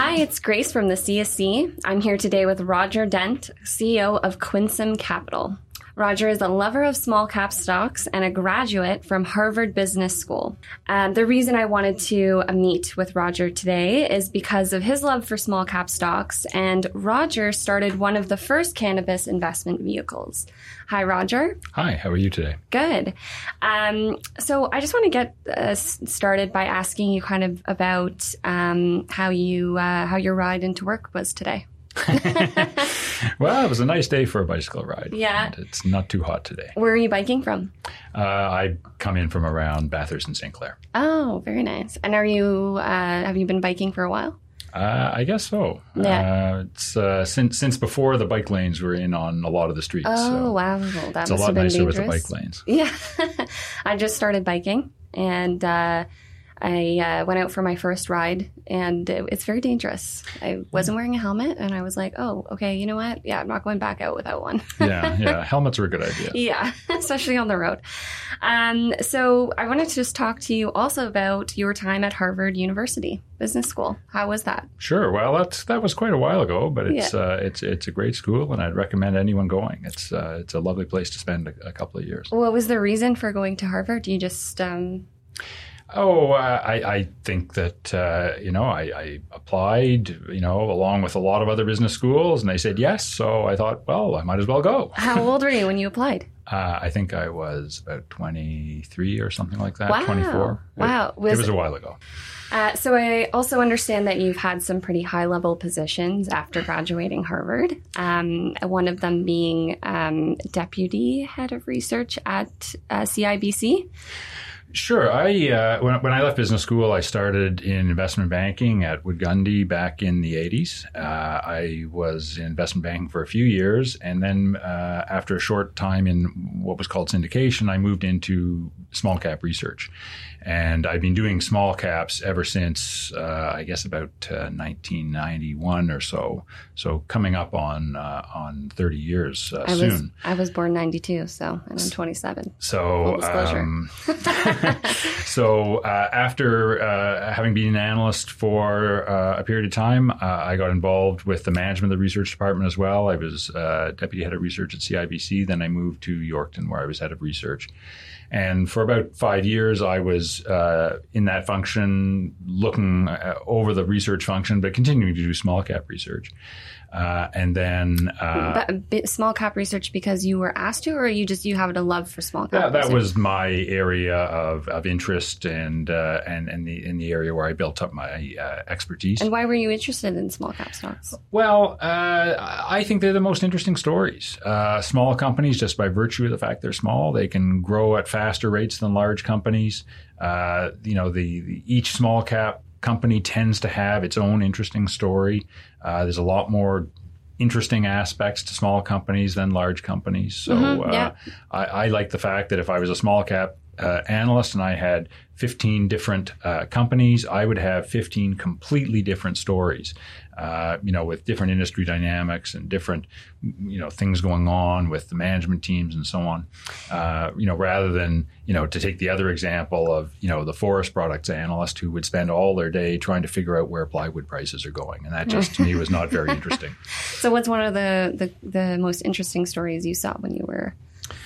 Hi, it's Grace from the CSE. I'm here today with Roger Dent, CEO of Quinsam Capital. Roger is a lover of small cap stocks and a graduate from Harvard Business School. The reason I wanted to meet with Roger today is because of his love for small cap stocks, and Roger started one of the first cannabis investment vehicles. Hi, Roger. Hi, how are you today? Good. So I just want to get started by asking you kind of about how your ride into work was today. Well, it was a nice day for a bicycle ride. Yeah. And it's not too hot today. Where are you biking from? I come in from around Bathurst and St. Clair. Oh, very nice. And have you been biking for a while? I guess so. Yeah. It's since before the bike lanes were in on a lot of the streets. Oh, so wow. Well, that it's a lot nicer dangerous. With the bike lanes. Yeah. I just started biking and I went out for my first ride, and it's very dangerous. I wasn't wearing a helmet, and I was like, oh, okay, you know what? Yeah, I'm not going back out without one. Yeah. Helmets are a good idea. Yeah, especially on the road. So I wanted to just talk to you also about your time at Harvard University Business School. How was that? Sure. Well, that was quite a while ago, but it's a great school, and I'd recommend anyone going. It's a lovely place to spend a couple of years. What was the reason for going to Harvard? Do you just... I think that, I applied, along with a lot of other business schools, and they said yes. So I thought, well, I might as well go. How old were you when you applied? I think I was about 23 or something like that, wow. 24. Wow. It was a while ago. So I also understand that you've had some pretty high-level positions after graduating Harvard, one of them being deputy head of research at CIBC. Sure. When I left business school, I started in investment banking at Wood Gundy back in the 80s. I was in investment banking for a few years, and then after a short time in what was called syndication, I moved into small cap research. And I've been doing small caps ever since, I guess, about 1991 or so. So coming up on 30 years soon. I was born 92, so I'm 27. So full disclosure. So after having been an analyst for a period of time, I got involved with the management of the research department as well. I was deputy head of research at CIBC. Then I moved to Yorkton, where I was head of research. And for about 5 years, I was in that function, looking over the research function, but continuing to do small cap research. And then small cap research because you were asked to, or you have a love for small cap research? That was my area of interest and the area where I built up my expertise. And why were you interested in small cap stocks? Well, I think they're the most interesting stories. Small companies, just by virtue of the fact they're small, they can grow at faster rates than large companies. Each small cap company tends to have its own interesting story. There's a lot more interesting aspects to small companies than large companies. So I like the fact that if I was a small cap analyst and I had 15 different companies, I would have 15 completely different stories, with different industry dynamics and different, things going on with the management teams and so on, rather than, to take the other example of, the forest products analyst who would spend all their day trying to figure out where plywood prices are going. And that just, to me, was not very interesting. So what's one of the most interesting stories you saw when you were...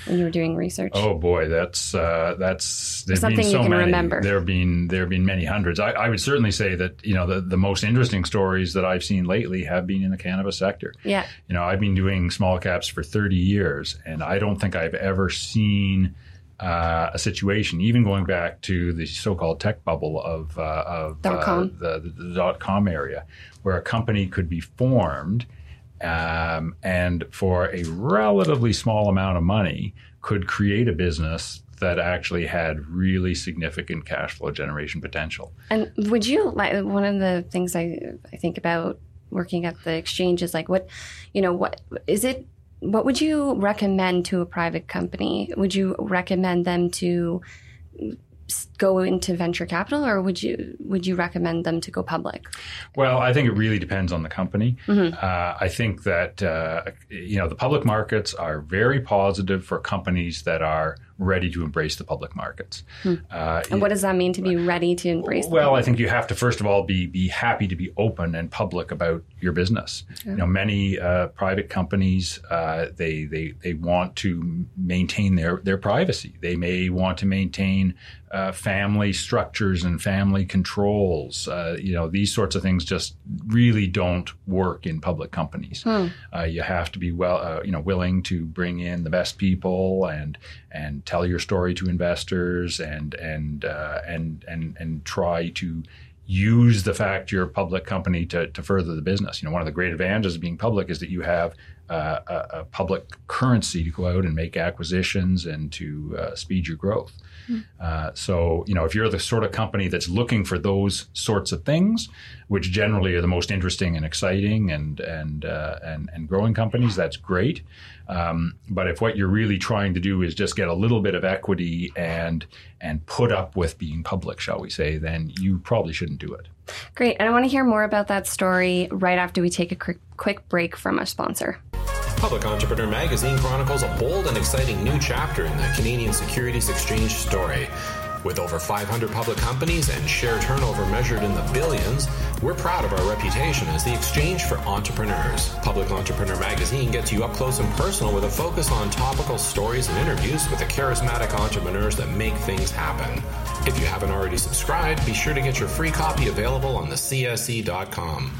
When you were doing research? Oh boy, that's there's something been so you can many. Remember. There have been many hundreds. I would certainly say that the most interesting stories that I've seen lately have been in the cannabis sector. Yeah. I've been doing small caps for 30 years, and I don't think I've ever seen a situation, even going back to the so-called tech bubble of the dot-com area, where a company could be formed. And for a relatively small amount of money could create a business that actually had really significant cash flow generation potential. And would you, like, one of the things I think about working at the exchange is like, what would you recommend to a private company? Would you recommend them to go into venture capital, or would you recommend them to go public? Well, I think it really depends on the company. Mm-hmm. I think that the public markets are very positive for companies that are ready to embrace the public markets. And what does that mean to be ready to embrace the public? I think you have to, first of all, be happy to be open and public about your business. You know, many private companies, they want to maintain their privacy. They may want to maintain family structures and family controls. You know, these sorts of things just really don't work in public companies. You have to be willing to bring in the best people and tell your story to investors and try to use the fact you're a public company to further the business. You know, one of the great advantages of being public is that you have a public currency to go out and make acquisitions and to speed your growth. So, you know, if you're the sort of company that's looking for those sorts of things, which generally are the most interesting and exciting and growing companies, that's great. But if what you're really trying to do is just get a little bit of equity and put up with being public, shall we say, then you probably shouldn't do it. Great. And I want to hear more about that story right after we take a quick break from our sponsor. Public Entrepreneur Magazine chronicles a bold and exciting new chapter in the Canadian Securities Exchange story. With over 500 public companies and share turnover measured in the billions, we're proud of our reputation as the exchange for entrepreneurs. Public Entrepreneur Magazine gets you up close and personal with a focus on topical stories and interviews with the charismatic entrepreneurs that make things happen. If you haven't already subscribed, be sure to get your free copy available on thecse.com.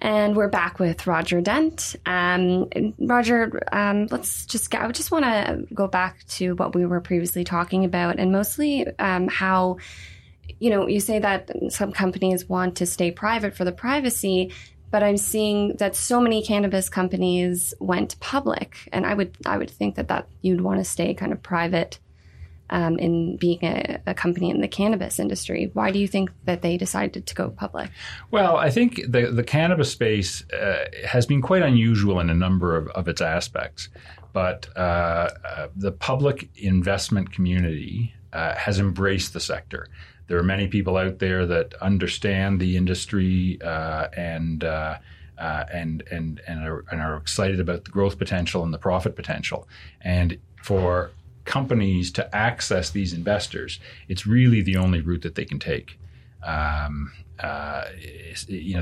And we're back with Roger Dent. Roger, I just want to go back to what we were previously talking about, and mostly how, you know, you say that some companies want to stay private for the privacy, but I'm seeing that so many cannabis companies went public, and I would think that you'd want to stay kind of private in being a company in the cannabis industry. Why do you think that they decided to go public? Well, I think the cannabis space has been quite unusual in a number of its aspects, but the public investment community has embraced the sector. There are many people out there that understand the industry and are excited about the growth potential and the profit potential. And for companies to access these investors, it's really the only route that they can take. You know,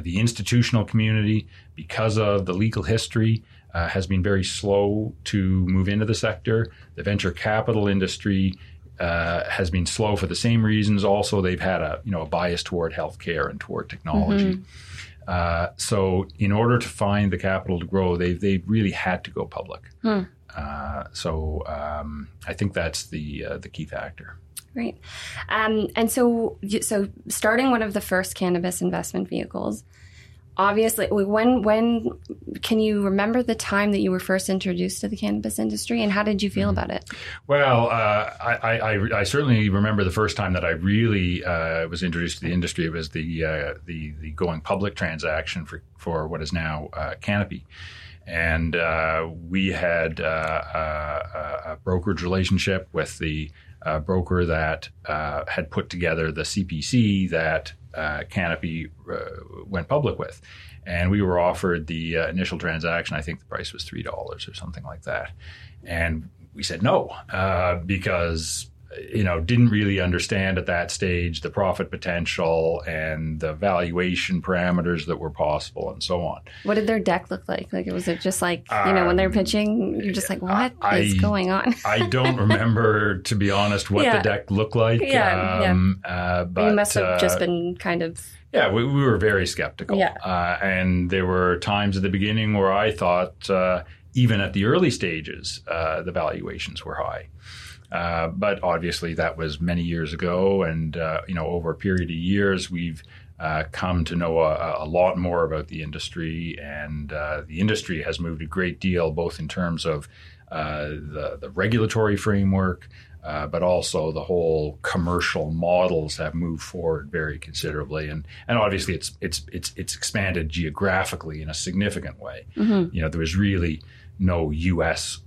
the institutional community, because of the legal history, has been very slow to move into the sector. The venture capital industry has been slow for the same reasons. Also, they've had a bias toward healthcare and toward technology. So, in order to find the capital to grow, they've really had to go public. I think that's the key factor. Great. So starting one of the first cannabis investment vehicles, obviously, when can you remember the time that you were first introduced to the cannabis industry, and how did you feel about it? Well, I certainly remember the first time that I really was introduced to the industry. It was the going public transaction for what is now Canopy. And we had a brokerage relationship with the broker that had put together the CPC that Canopy went public with. And we were offered the initial transaction. I think the price was $3 or something like that. And we said no, because, you know, didn't really understand at that stage the profit potential and the valuation parameters that were possible and so on. What did their deck look like? Like, was it just like, you know, when they're pitching, you're just like, what is going on? I don't remember, to be honest, what the deck looked like. But you must have just been kind of... Yeah, we were very skeptical. And there were times at the beginning where I thought, even at the early stages, the valuations were high. But obviously, that was many years ago. And, you know, over a period of years, we've come to know a lot more about the industry. And the industry has moved a great deal, both in terms of the regulatory framework, but also the whole commercial models have moved forward very considerably. And obviously, it's expanded geographically in a significant way. You know, there was really no U.S.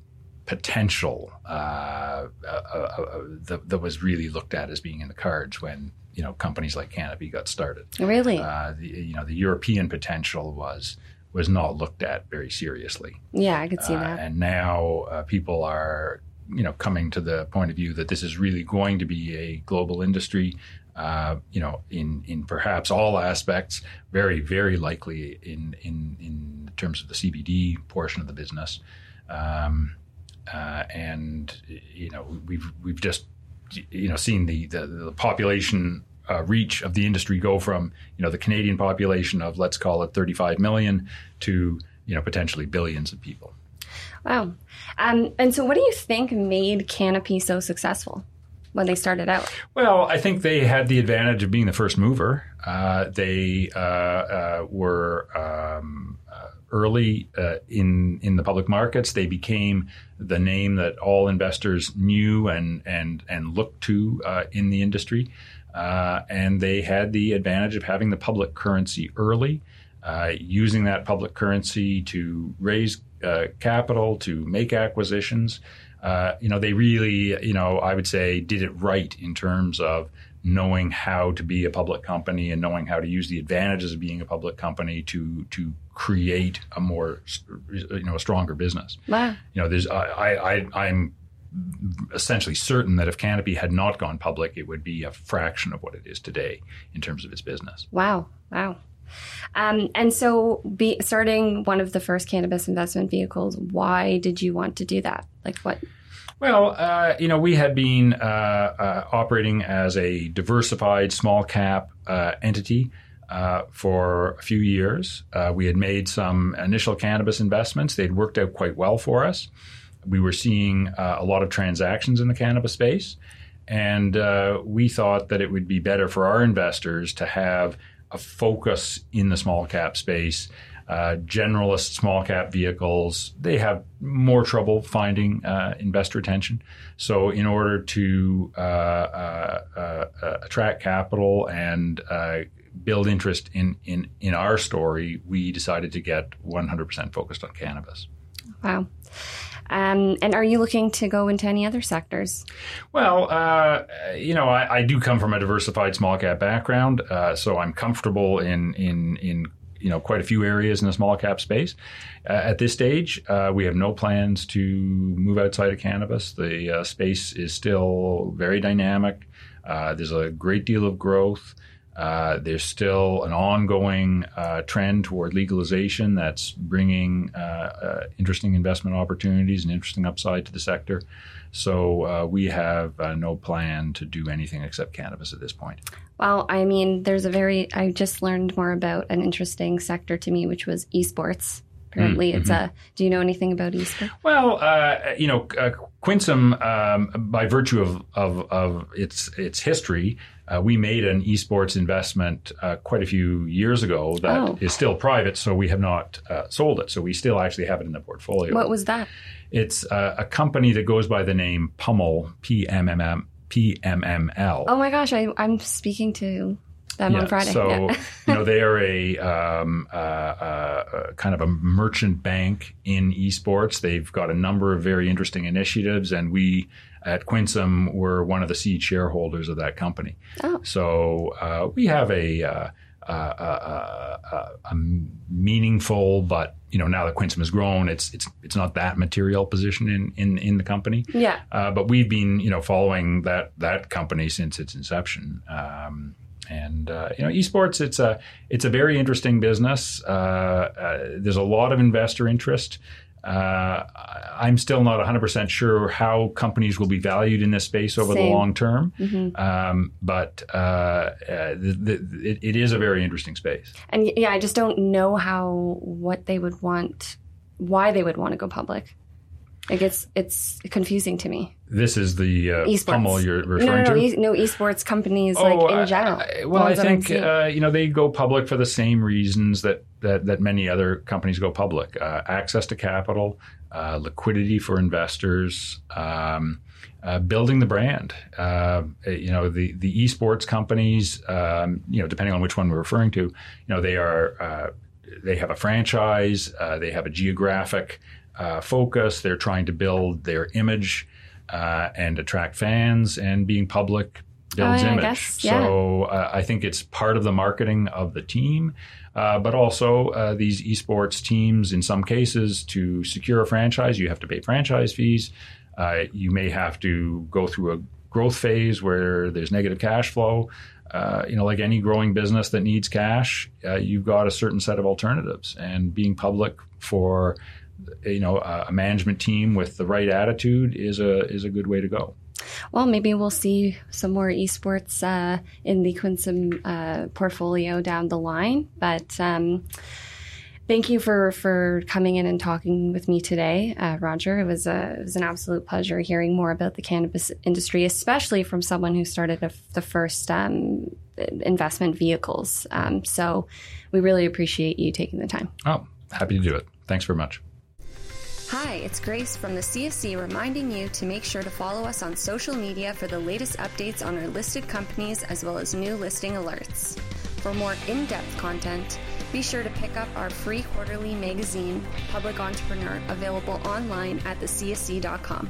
potential that was really looked at as being in the cards when, you know, companies like Canopy got started. Really? The European potential was not looked at very seriously. Yeah, I could see that. And now people are coming to the point of view that this is really going to be a global industry, in perhaps all aspects, very, very likely in terms of the CBD portion of the business. And, we've just, seen the population reach of the industry go from, the Canadian population of, let's call it 35 million to, potentially billions of people. Wow. And so what do you think made Canopy so successful when they started out? Well, I think they had the advantage of being the first mover. They were early in the public markets. They became the name that all investors knew and looked to in the industry. And they had the advantage of having the public currency early, using that public currency to raise capital, to make acquisitions. They really, I would say, did it right in terms of knowing how to be a public company and knowing how to use the advantages of being a public company to create a more, a stronger business. Wow. I'm essentially certain that if Canopy had not gone public, it would be a fraction of what it is today in terms of its business. Wow. And so starting one of the first cannabis investment vehicles, why did you want to do that? Like what? Well, we had been operating as a diversified small cap entity for a few years. We had made some initial cannabis investments. They'd worked out quite well for us. We were seeing a lot of transactions in the cannabis space. And we thought that it would be better for our investors to have a focus in the small cap space. Generalist small cap vehicles, they have more trouble finding investor attention. So in order to attract capital and build interest in our story, we decided to get 100% focused on cannabis. Wow. And are you looking to go into any other sectors? Well, I do come from a diversified small cap background, so I'm comfortable in quite a few areas in the small cap space. At this stage, we have no plans to move outside of cannabis. The space is still very dynamic. There's a great deal of growth. There's still an ongoing trend toward legalization that's bringing interesting investment opportunities and interesting upside to the sector. So we have no plan to do anything except cannabis at this point. Well, I mean, I just learned more about an interesting sector to me, which was esports. Apparently, it's do you know anything about esports? Well, Quinsam, by virtue of its history, we made an esports investment quite a few years ago that is still private, so we have not sold it. So we still actually have it in the portfolio. What was that? It's a company that goes by the name Pummel, PMML. Oh my gosh, I'm speaking to them on Friday. So, they are a kind of a merchant bank in esports. They've got a number of very interesting initiatives, and we at Quinsam were one of the seed shareholders of that company. Oh. So we have a meaningful, but now that Quinsam has grown, it's not that material position in the company. Yeah. But we've been following that company since its inception. And esports, it's a very interesting business. There's a lot of investor interest. I'm still not 100% sure how companies will be valued in this space over the long term. Mm-hmm. It is a very interesting space. And I just don't know why they would want to go public. Like it's confusing to me. This is the Pummel you're referring to? No, esports companies in general. I think, they go public for the same reasons that many other companies go public. Access to capital, liquidity for investors, building the brand. The esports companies, depending on which one we're referring to, they are they have a franchise, they have a geographic focus. They're trying to build their image and attract fans, and being public builds image. So I think it's part of the marketing of the team, but also these esports teams, in some cases, to secure a franchise, you have to pay franchise fees. You may have to go through a growth phase where there's negative cash flow. Like any growing business that needs cash, you've got a certain set of alternatives. And being public for, a management team with the right attitude is a good way to go. Well, maybe we'll see some more esports in the Quinsam portfolio down the line. But thank you for coming in and talking with me today, Roger. It was an absolute pleasure hearing more about the cannabis industry, especially from someone who started the first investment vehicles. So we really appreciate you taking the time. Oh, happy to do it. Thanks very much. Hi, it's Grace from the CSE reminding you to make sure to follow us on social media for the latest updates on our listed companies as well as new listing alerts. For more in-depth content, be sure to pick up our free quarterly magazine, Public Entrepreneur, available online at thecsc.com.